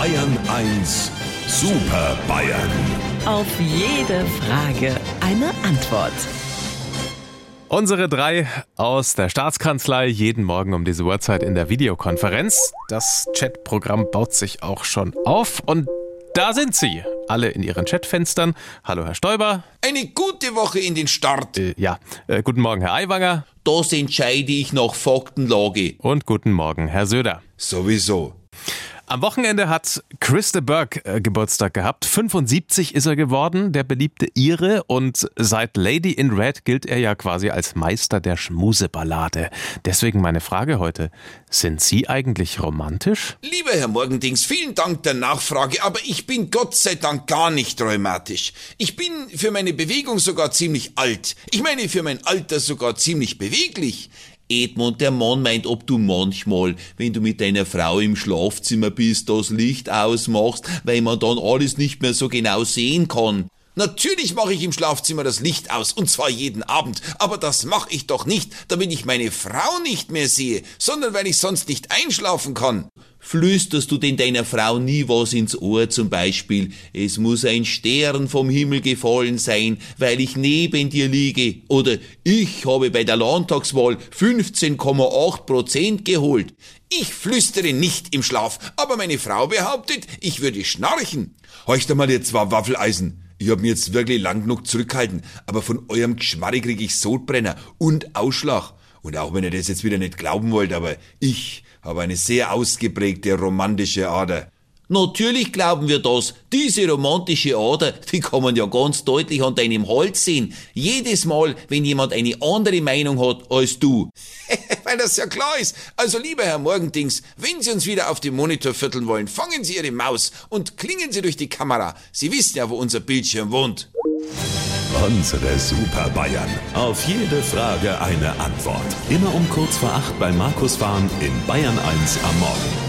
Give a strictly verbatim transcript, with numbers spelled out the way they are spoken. Bayern eins Super Bayern. Auf jede Frage eine Antwort. Unsere drei aus der Staatskanzlei jeden Morgen um diese Uhrzeit in der Videokonferenz. Das Chatprogramm baut sich auch schon auf und da sind sie, alle in ihren Chatfenstern. Hallo Herr Stoiber. Eine gute Woche in den Start. Äh, ja, äh, guten Morgen Herr Aiwanger. Das entscheide ich nach Faktenlage. Und guten Morgen Herr Söder. Sowieso. Am Wochenende hat Chris de Burgh äh, Geburtstag gehabt. fünfundsiebzig ist er geworden, der beliebte Ire. Und seit Lady in Red gilt er ja quasi als Meister der Schmuseballade. Deswegen meine Frage heute, sind Sie eigentlich romantisch? Lieber Herr Morgendings, vielen Dank der Nachfrage, aber ich bin Gott sei Dank gar nicht rheumatisch. Ich bin für meine Bewegung sogar ziemlich alt. Ich meine für mein Alter sogar ziemlich beweglich. Edmund, der Mann meint, ob du manchmal, wenn du mit deiner Frau im Schlafzimmer bist, das Licht ausmachst, weil man dann alles nicht mehr so genau sehen kann. Natürlich mache ich im Schlafzimmer das Licht aus, und zwar jeden Abend, aber das mache ich doch nicht, damit ich meine Frau nicht mehr sehe, sondern weil ich sonst nicht einschlafen kann. Flüsterst du denn deiner Frau nie was ins Ohr, zum Beispiel, es muss ein Stern vom Himmel gefallen sein, weil ich neben dir liege, oder ich habe bei der Landtagswahl fünfzehn Komma acht Prozent geholt. Ich flüstere nicht im Schlaf, aber meine Frau behauptet, ich würde schnarchen. Heucht einmal ihr zwei Waffeleisen. Ich hab mich jetzt wirklich lang genug zurückgehalten, aber von eurem Geschmarri krieg ich Sodbrenner und Ausschlag. Und auch wenn ihr das jetzt wieder nicht glauben wollt, aber ich habe eine sehr ausgeprägte romantische Ader. Natürlich glauben wir das. Diese romantische Ader, die kann man ja ganz deutlich an deinem Hals sehen. Jedes Mal, wenn jemand eine andere Meinung hat als du. Weil das ja klar ist. Also lieber Herr Morgendings, wenn Sie uns wieder auf dem Monitor vierteln wollen, fangen Sie Ihre Maus und klingeln Sie durch die Kamera. Sie wissen ja, wo unser Bildschirm wohnt. Unsere Super Bayern. Auf jede Frage eine Antwort. Immer um kurz vor acht bei Markus Fahn in Bayern eins am Morgen.